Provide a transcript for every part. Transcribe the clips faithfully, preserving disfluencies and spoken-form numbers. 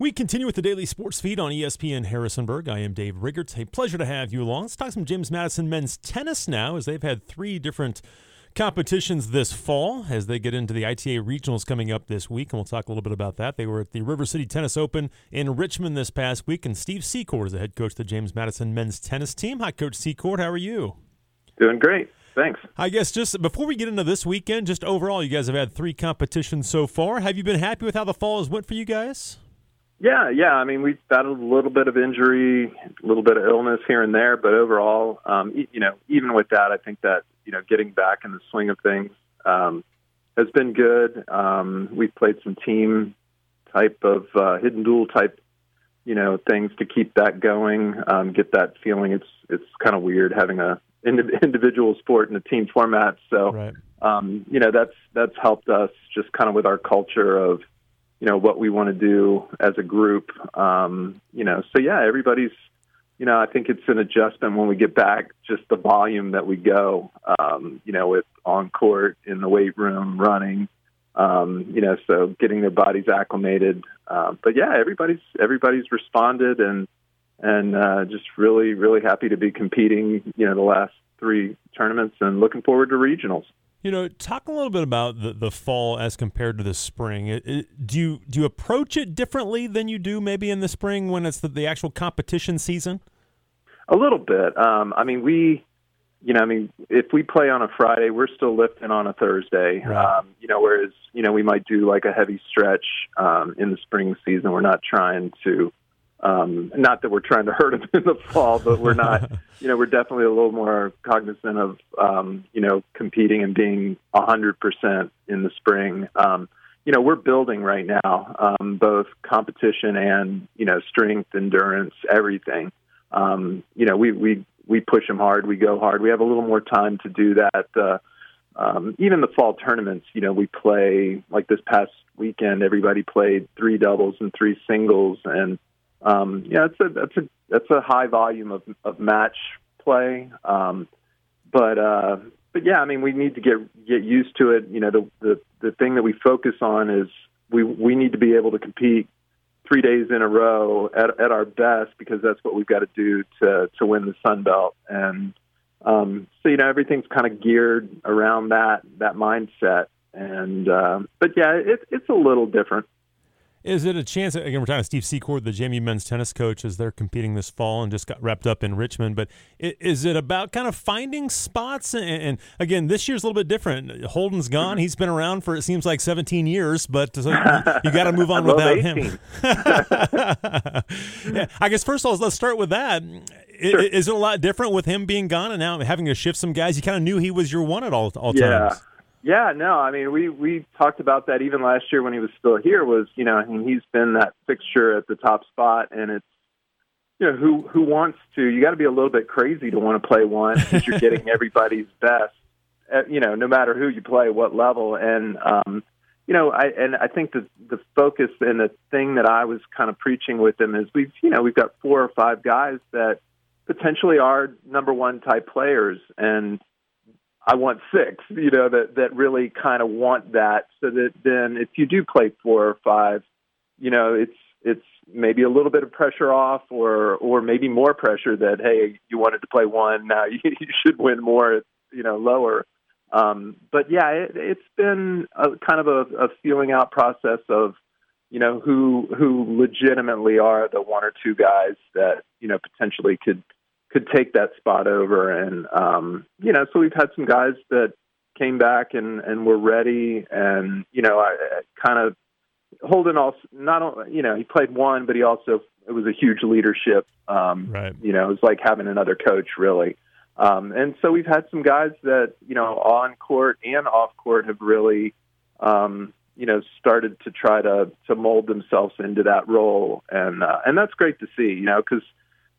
We continue with the daily sports feed on E S P N Harrisonburg. I am Dave Riggerts. A pleasure to have you along. Let's talk some James Madison men's tennis now, as they've had three different competitions this fall as they get into the I T A regionals coming up this week, and we'll talk a little bit about that. They were at the River City Tennis Open in Richmond this past week, and Steve Secord is the head coach of the James Madison men's tennis team. Hi, Coach Secord. How are you? Doing great. Thanks. I guess just before we get into this weekend, just overall, you guys have had three competitions so far. Have you been happy with how the fall has went for you guys? Yeah, yeah. I mean, we've battled a little bit of injury, a little bit of illness here and there, but overall, um, you know, even with that, I think that, you know, getting back in the swing of things um, has been good. Um, we've played some team type of uh, hidden duel type, you know, things to keep that going, um, get that feeling. It's it's kind of weird having a indiv- individual sport in a team format. So, right. um, you know, that's that's helped us just kind of with our culture of, you know, what we want to do as a group, um, you know. So, yeah, everybody's, you know, I think it's an adjustment when we get back, just the volume that we go, um, you know, with on court, in the weight room, running, um, you know, so getting their bodies acclimated. Uh, but, yeah, everybody's everybody's responded and, and uh, just really, really happy to be competing, you know, the last three tournaments and looking forward to regionals. You know, talk a little bit about the, the fall as compared to the spring. It, it, do you do you approach it differently than you do maybe in the spring when it's the, the actual competition season? A little bit. Um, I mean, we, you know, I mean, if we play on a Friday, we're still lifting on a Thursday. Right. Um, you know, whereas, you know, we might do like a heavy stretch um, in the spring season. We're not trying to, um, not that we're trying to hurt them in the fall, but we're not, you know, we're definitely a little more cognizant of, um, you know, competing and being a hundred percent in the spring. Um, you know, we're building right now, um, both competition and, you know, strength, endurance, everything. Um, you know, we, we, we push them hard. We go hard. We have a little more time to do that. Uh, um, even the fall tournaments, you know, we play like this past weekend, everybody played three doubles and three singles, and, Um, yeah, it's a that's a that's a high volume of, of match play, um, but uh, but yeah, I mean we need to get get used to it. You know, the, the the thing that we focus on is we we need to be able to compete three days in a row at at our best, because that's what we've got to do to to win the Sun Belt. And um, so you know everything's kind of geared around that that mindset. And uh, but yeah, it, it's a little different. Is it a chance, again, we're talking to Steve Secord, the J M U men's tennis coach, as they're competing this fall and just got wrapped up in Richmond, but is it about kind of finding spots? And, and again, this year's a little bit different. Holden's gone. He's been around for, it seems like, seventeen years, but so you, you got to move on without him. Yeah, I guess, first of all, let's start with that. Sure. Is it a lot different with him being gone and now having to shift some guys? You kind of knew he was your one at all, all yeah. times. Yeah, no, I mean, we, we talked about that even last year when he was still here was, you know, I mean, he's been that fixture at the top spot, and it's, you know, who, who wants to, you got to be a little bit crazy to want to play one because you're getting everybody's best, at, you know, no matter who you play, what level. And, um, you know, I and I think the, the focus and the thing that I was kind of preaching with him is we've, you know, we've got four or five guys that potentially are number one type players, and I want six, you know, that, that really kind of want that, so that then if you do play four or five, you know, it's it's maybe a little bit of pressure off, or or maybe more pressure that, hey, you wanted to play one, now you, you should win more, you know, lower. Um, but, yeah, it, it's been a, kind of a, a feeling out process of, you know, who who legitimately are the one or two guys that, you know, potentially could – could take that spot over. And, um, you know, so we've had some guys that came back and, and were ready. And, you know, I, I kind of Holden also, not only, you know, he played one, but he also, it was a huge leadership. Um, right. You know, it was like having another coach, really. Um, and so we've had some guys that, you know, on court and off court have really, um, you know, started to try to, to mold themselves into that role. And, uh, and that's great to see, you know, because,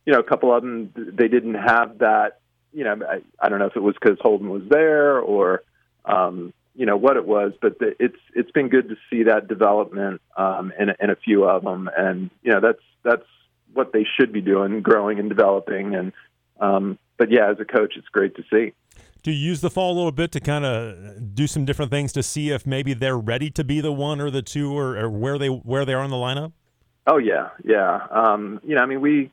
you know, a couple of them, they didn't have that, you know, I, I don't know if it was because Holden was there or, um, you know, what it was, but the, it's it's been good to see that development um, in, in a few of them. And, you know, that's that's what they should be doing, growing and developing. And um, but, yeah, as a coach, it's great to see. Do you use the fall a little bit to kind of do some different things to see if maybe they're ready to be the one or the two, or, or where they where they are in the lineup? Oh yeah, yeah. Um, you know, I mean, we,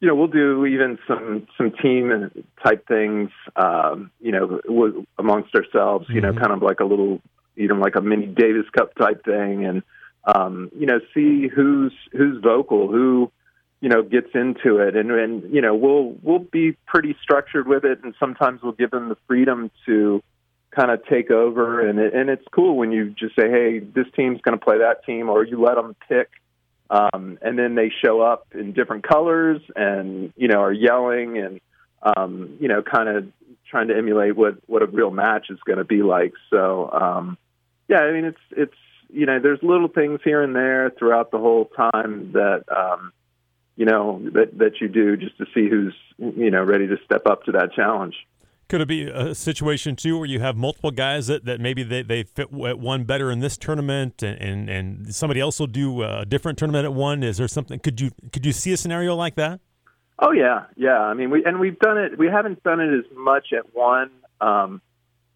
you know, we'll do even some some team type things. Um, you know, w- amongst ourselves. Mm-hmm. You know, kind of like a little, you know, like a mini Davis Cup type thing, and um, you know, see who's who's vocal, who, you know, gets into it, and and you know, we'll we'll be pretty structured with it, and sometimes we'll give them the freedom to kind of take over, and it, and it's cool when you just say, hey, this team's going to play that team, or you let them pick. Um, and then they show up in different colors and, you know, are yelling and, um, you know, kind of trying to emulate what, what a real match is going to be like. So, um, yeah, I mean, it's, it's, you know, there's little things here and there throughout the whole time that, um, you know, that, that you do just to see who's, you know, ready to step up to that challenge. Could it be a situation, too, where you have multiple guys that, that maybe they, they fit at one better in this tournament and, and, and somebody else will do a different tournament at one? Is there something? Could you could you see a scenario like that? Oh, yeah. Yeah. I mean, we and we've done it. We haven't done it as much at one um,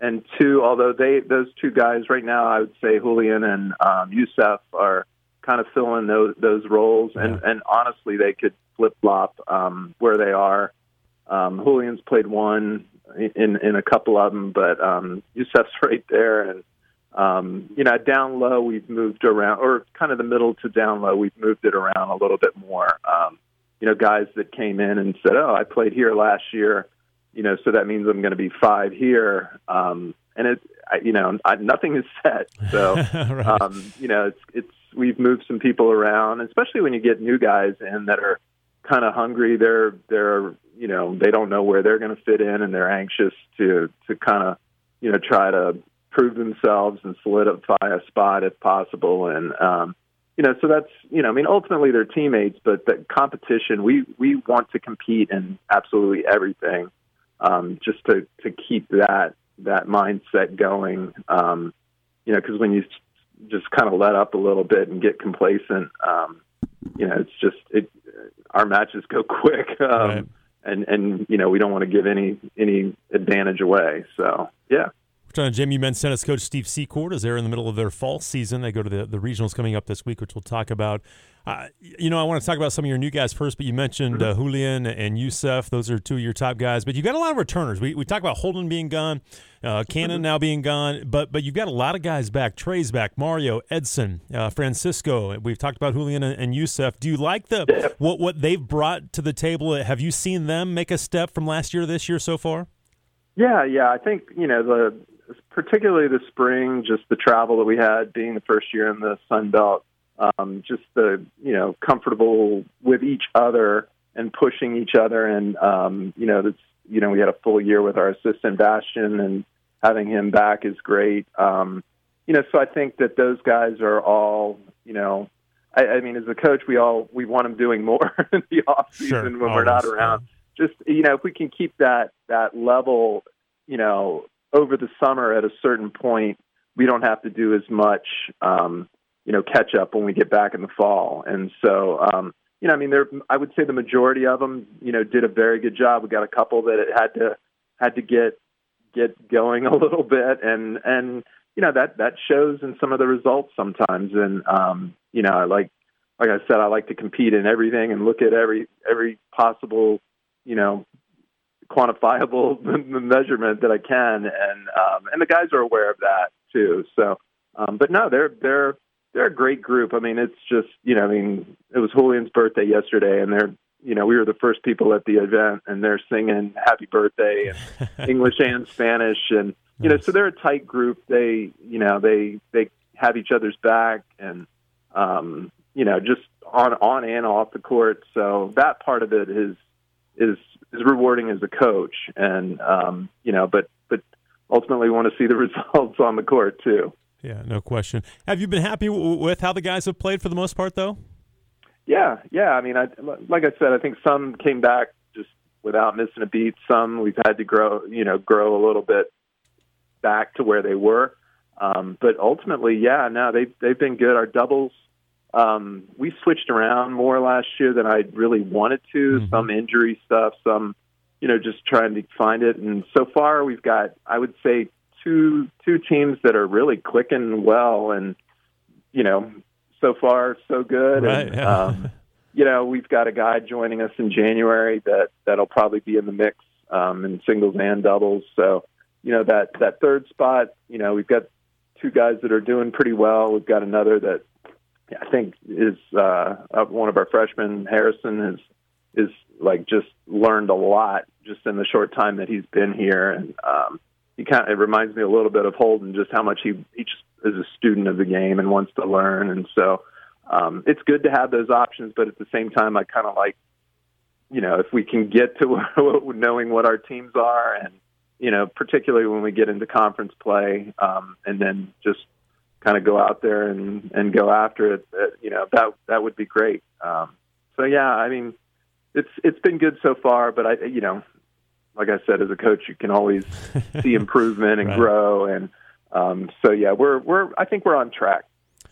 and two, although they those two guys right now, I would say Julian and um, Youssef are kind of filling those, those roles. Yeah. And, and honestly, they could flip-flop um, where they are. Um, Julian's played one in in a couple of them, but um, Youssef's right there. And, um, you know, down low we've moved around, or kind of the middle to down low, we've moved it around a little bit more. Um, you know, guys that came in and said, oh, I played here last year, you know, so that means I'm going to be five here. Um, and, it, I, you know, I, nothing is set. So, right. um, you know, it's it's we've moved some people around, especially when you get new guys in that are kind of hungry. They're, they're, you know, they don't know where they're going to fit in, and they're anxious to, to kind of, you know, try to prove themselves and solidify a spot if possible. And, um, you know, so that's, you know, I mean, ultimately they're teammates, but the competition, we, we want to compete in absolutely everything, um, just to, to keep that, that mindset going. Um, you know, cause when you just kind of let up a little bit and get complacent, um, you know, it's just, it, our matches go quick, um, right. and, and, you know, we don't want to give any, any advantage away. So, yeah. We're talking to Jim, you mentioned tennis coach Steve Secord is there in the middle of their fall season. They go to the, the regionals coming up this week, which we'll talk about. Uh, you know, I want to talk about some of your new guys first, but you mentioned uh, Julian and Youssef. Those are two of your top guys, but you've got a lot of returners. We we talked about Holden being gone, uh, Cannon now being gone, but but you've got a lot of guys back. Trey's back, Mario, Edson, uh, Francisco. We've talked about Julian and, and Youssef. Do you like the yeah. what what they've brought to the table? Have you seen them make a step from last year to this year so far? Yeah, yeah. I think, you know, the particularly the spring, just the travel that we had, being the first year in the Sun Belt, um, just the, you know, comfortable with each other and pushing each other. And, um, you know, that's, you know, we had a full year with our assistant Bastian, and having him back is great. Um, you know, so I think that those guys are all, you know, I, I mean, as a coach, we all, we want them doing more in the off season sure, when always, we're not around. Yeah. Just, you know, if we can keep that, that level, you know, over the summer at a certain point, we don't have to do as much, um, you know, catch up when we get back in the fall. And so, um, you know, I mean, there, I would say the majority of them, you know, did a very good job. We got a couple that it had to, had to get, get going a little bit. And, and, you know, that, that shows in some of the results sometimes. And, um, you know, I like, like I said, I like to compete in everything and look at every, every possible, you know, quantifiable measurement that I can, and um, and the guys are aware of that too. So, um, but no, they're they're they're a great group. I mean, it's just, you know, I mean, it was Julian's birthday yesterday, and they're, you know, we were the first people at the event, and they're singing happy birthday in English and Spanish, and you know, so they're a tight group. They, you know, they they have each other's back, and um, you know, just on on and off the court. So that part of it is is. is rewarding as a coach, and um, you know, but but ultimately we want to see the results on the court too. Yeah, no question. Have you been happy w- with how the guys have played for the most part, though? Yeah, yeah. I mean, I, like I said, I think some came back just without missing a beat. Some we've had to grow, you know, grow a little bit back to where they were. Um, but ultimately, yeah, no, they've they've been good. Our doubles. Um, we switched around more last year than I really wanted to, mm-hmm. some injury stuff, some, you know, just trying to find it. And so far we've got, I would say, two two teams that are really clicking well and, you know, so far so good. Right, and, yeah. um, you know, we've got a guy joining us in January that, that'll probably be in the mix um, in singles and doubles. So, you know, that, that third spot, you know, we've got two guys that are doing pretty well. We've got another that I think is uh, one of our freshmen, Harrison, has is like just learned a lot just in the short time that he's been here. And um, he kind of, it reminds me a little bit of Holden, just how much he, he just is a student of the game and wants to learn. And so um, it's good to have those options, but at the same time, I kind of like, you know, if we can get to knowing what our teams are, and, you know, particularly when we get into conference play, um, and then just kind of go out there and, and go after it, uh, you know, that, that would be great. Um, so, yeah, I mean, It's it's been good so far, but I you know, like I said, as a coach, you can always see improvement and right. grow, and um, so yeah, we're we're I think we're on track.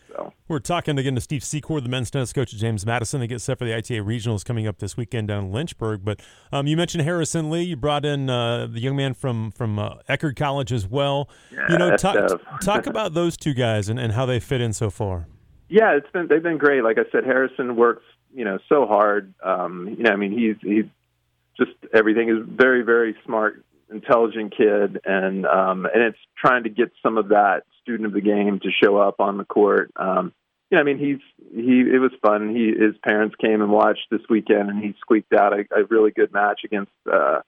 So we're talking again to Steve Secord, the men's tennis coach at James Madison. They get set for the I T A Regionals coming up this weekend down in Lynchburg. But um, you mentioned Harrison Lee. You brought in uh, the young man from from uh, Eckerd College as well. Yeah, you know, talk talk about those two guys and, and how they fit in so far. Yeah, it's been they've been great. Like I said, Harrison works. You know, so hard. Um, you know, I mean, he's he's just everything is very, very smart, intelligent kid, and um, and it's trying to get some of that student of the game to show up on the court. Um, you know, I mean, he's he. It was fun. He his parents came and watched this weekend, and he squeaked out a, a really good match against uh,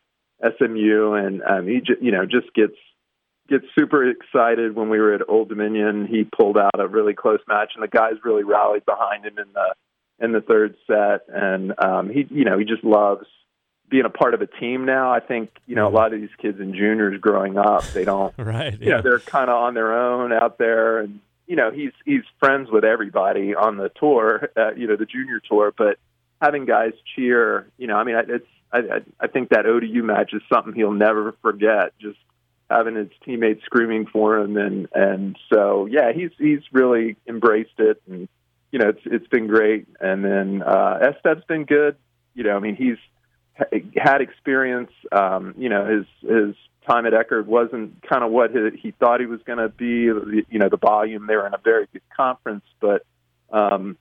S M U, and um, he j- you know just gets gets super excited. When we were at Old Dominion, he pulled out a really close match, and the guys really rallied behind him in the. in the third set. And um, he, you know, he just loves being a part of a team now. I think, you know, a lot of these kids and juniors growing up, they don't, right, you yeah. know, they're kind of on their own out there. And, you know, he's, he's friends with everybody on the tour, uh, you know, the junior tour, but having guys cheer, you know, I mean, it's, I, I think that O D U match is something he'll never forget, just having his teammates screaming for him. And, and so, yeah, he's, he's really embraced it, and, you know, it's it's been great. And then uh, Estev's been good. You know, I mean, he's had experience. Um, you know, his his time at Eckerd wasn't kind of what his, he thought he was going to be. You know, the volume, they were in a very good conference. But, um,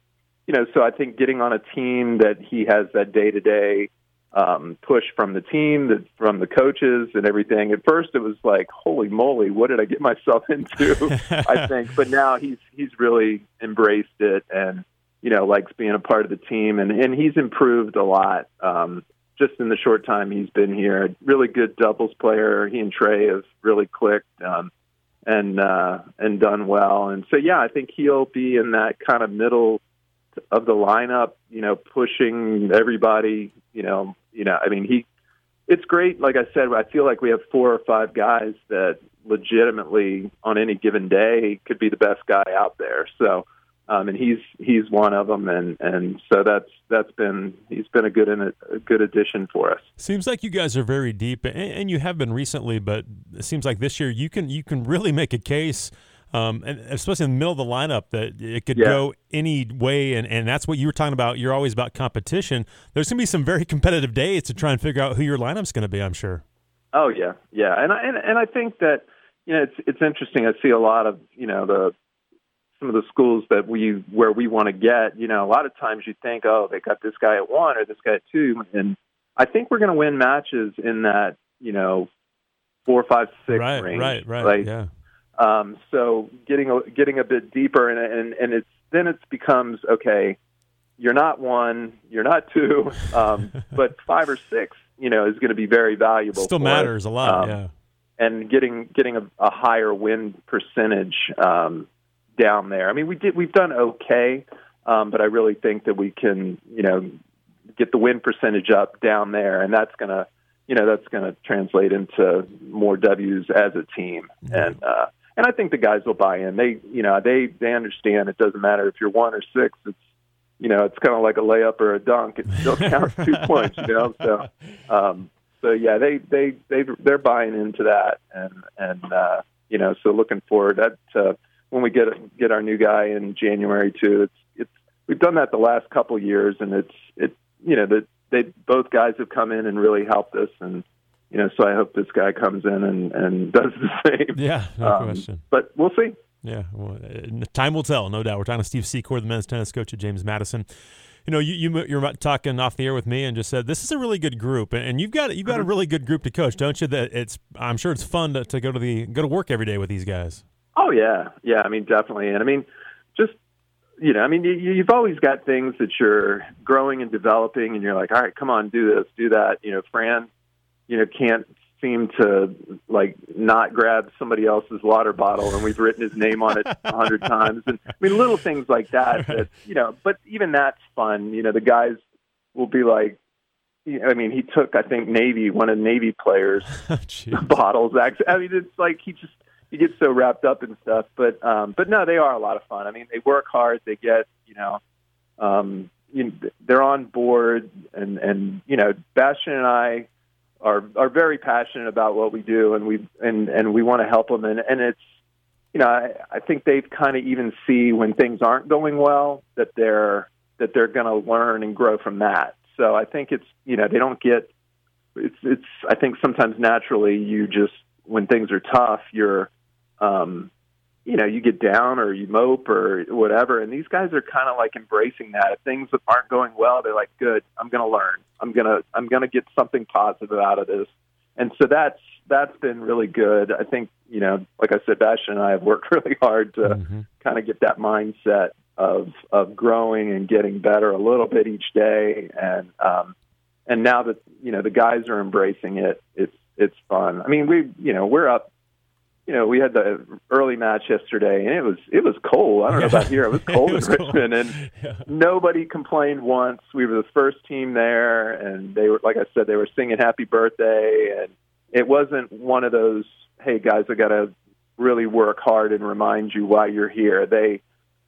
you know, so I think getting on a team that he has that day-to-day um, push from the team, that from the coaches and everything. At first it was like, holy moly, what did I get myself into? I think, but now he's, he's really embraced it, and, you know, likes being a part of the team, and, and he's improved a lot. Um, just in the short time he's been here, really good doubles player. He and Trey have really clicked, um, and, uh, and done well. And so, yeah, I think he'll be in that kind of middle of the lineup, you know, pushing everybody, you know, you know, I mean, he, it's great. Like I said, I feel like we have four or five guys that legitimately on any given day could be the best guy out there. So, um, and he's, he's one of them. And, and so that's, that's been, he's been a good, a good addition for us. Seems like you guys are very deep, and, and you have been recently, but it seems like this year you can, you can really make a case. Um, and especially in the middle of the lineup, that it could yeah. go any way, and, and that's what you were talking about. You're always about competition. There's going to be some very competitive days to try and figure out who your lineup's going to be, I'm sure. Oh, yeah, yeah. And I, and, and I think that, you know, it's it's interesting. I see a lot of, you know, the some of the schools that we where we want to get, you know, a lot of times you think, oh, they got this guy at one or this guy at two. And I think we're going to win matches in that, you know, four, five, six right, range. Right, right, right. Like, yeah. Um, so getting a, getting a bit deeper, and and and it's then it becomes okay. You're not one, you're not two, um, but five or six, you know, is going to be very valuable. Still matters us. a lot, um, yeah. And getting getting a, a higher win percentage um, down there. I mean, we did we've done okay, um, but I really think that we can, you know, get the win percentage up down there, and that's going to, you know, that's going to translate into more W's as a team, mm-hmm. and. Uh, And I think the guys will buy in. They, you know, they, they understand it doesn't matter if you're one or six. It's, you know, it's kind of like a layup or a dunk. It still counts two points, you know. So, um, so yeah, they they they they're buying into that, and and uh, you know, so looking forward that uh, when we get get our new guy in January too. It's it's we've done that the last couple years, and it's it you know that they both guys have come in and really helped us. And. You know, so I hope this guy comes in and, and does the same. Yeah, no um, question. But we'll see. Yeah, well, time will tell, no doubt. We're talking to Steve Secord, the men's tennis coach at James Madison. You know, you, you you were talking off the air with me and just said this is a really good group, and you've got you've got a really good group to coach, don't you? That it's I'm sure it's fun to, to go to the go to work every day with these guys. Oh yeah, yeah. I mean, definitely, and I mean, just you know, I mean, you, you've always got things that you're growing and developing, and you're like, all right, come on, do this, do that. You know, Fran, you know, can't seem to like not grab somebody else's water bottle, and we've written his name on it a hundred times. And I mean, little things like that, that, you know, but even that's fun. You know, the guys will be like, you know, I mean, he took, I think Navy, one of the Navy players bottles. Actually, I mean, it's like, he just, you get so wrapped up in stuff, but, um, but no, they are a lot of fun. I mean, they work hard, they get, you know, um, you know, they're on board, and, and, you know, Bastian and I, are are very passionate about what we do, and we and, and we want to help them. And, and it's, you know, I, I think they kind of even see when things aren't going well that they're that they're going to learn and grow from that. So I think it's, you know, they don't get it's it's I think sometimes naturally you just, when things are tough, you're um you know, you get down or you mope or whatever. And these guys are kind of like embracing that. If things aren't going well, they're like, good, I'm going to learn. I'm going to, I'm going to get something positive out of this. And so that's, that's been really good. I think, you know, like I said, Bastian and I have worked really hard to mm-hmm. kind of get that mindset of, of growing and getting better a little bit each day. And, um, and now that, you know, the guys are embracing it, it's, it's fun. I mean, we, you know, we're up, you know, we had the early match yesterday, and it was it was cold. I don't know about here. It was cold it was in cold. Richmond, and yeah. nobody complained once. We were the first team there, and they were, like I said, they were singing "Happy Birthday," and it wasn't one of those, "Hey guys, I got to really work hard and remind you why you're here." They,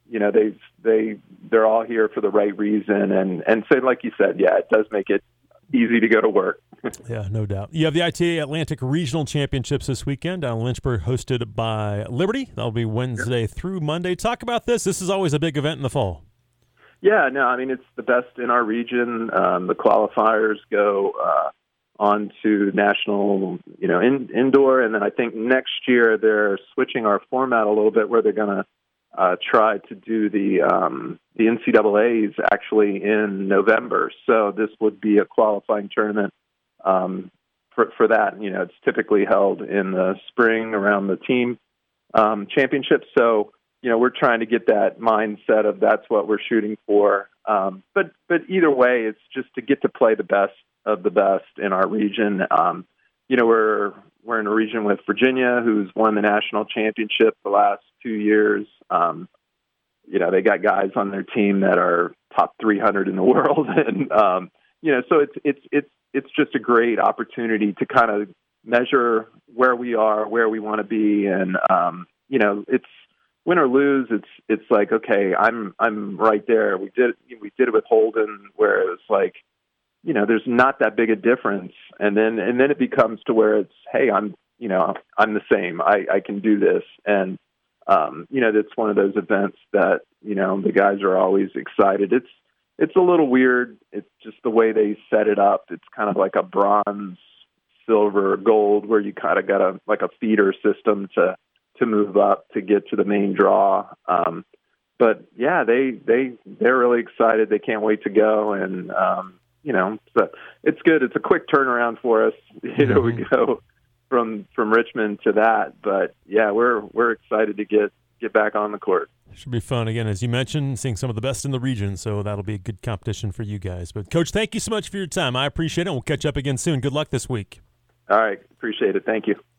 you know, they they they're all here for the right reason, and and so like you said, yeah, it does make it easy to go to work. Yeah, no doubt. You have the I T A Atlantic Regional Championships this weekend down in Lynchburg, hosted by Liberty. That'll be Wednesday yeah. through Monday. Talk about this. This is always a big event in the fall. Yeah, no, I mean, it's the best in our region. Um, the qualifiers go uh, on to national, you know, in, indoor, and then I think next year they're switching our format a little bit, where they're going to uh, try to do the um, the N C double A's actually in November. So this would be a qualifying tournament. Um, for, for that, you know, it's typically held in the spring around the team um, championship. So, you know, we're trying to get that mindset of that's what we're shooting for. Um, but but either way, it's just to get to play the best of the best in our region. Um, you know, we're we're in a region with Virginia, who's won the national championship the last two years. Um, you know, they got guys on their team that are top three hundred in the world, and um, you know, so it's it's it's. it's just a great opportunity to kind of measure where we are, where we want to be. And, um, you know, it's win or lose. It's, it's like, okay, I'm, I'm right there. We did, we did it with Holden, where it was like, you know, there's not that big a difference. And then, and then it becomes to where it's, hey, I'm, you know, I'm the same. I, I can do this. And, um, you know, that's one of those events that, you know, the guys are always excited. It's, It's a little weird. It's just the way they set it up. It's kind of like a bronze, silver, gold, where you kind of got a like a feeder system to to move up to get to the main draw. Um, but yeah, they they they're really excited. They can't wait to go, and um, you know, so it's good. It's a quick turnaround for us. You know, we go from from Richmond to that. But yeah, we're we're excited to get get back on the court. Should be fun. Again, as you mentioned, seeing some of the best in the region, so that'll be a good competition for you guys. But, Coach, thank you so much for your time. I appreciate it. We'll catch up again soon. Good luck this week. All right. Appreciate it. Thank you.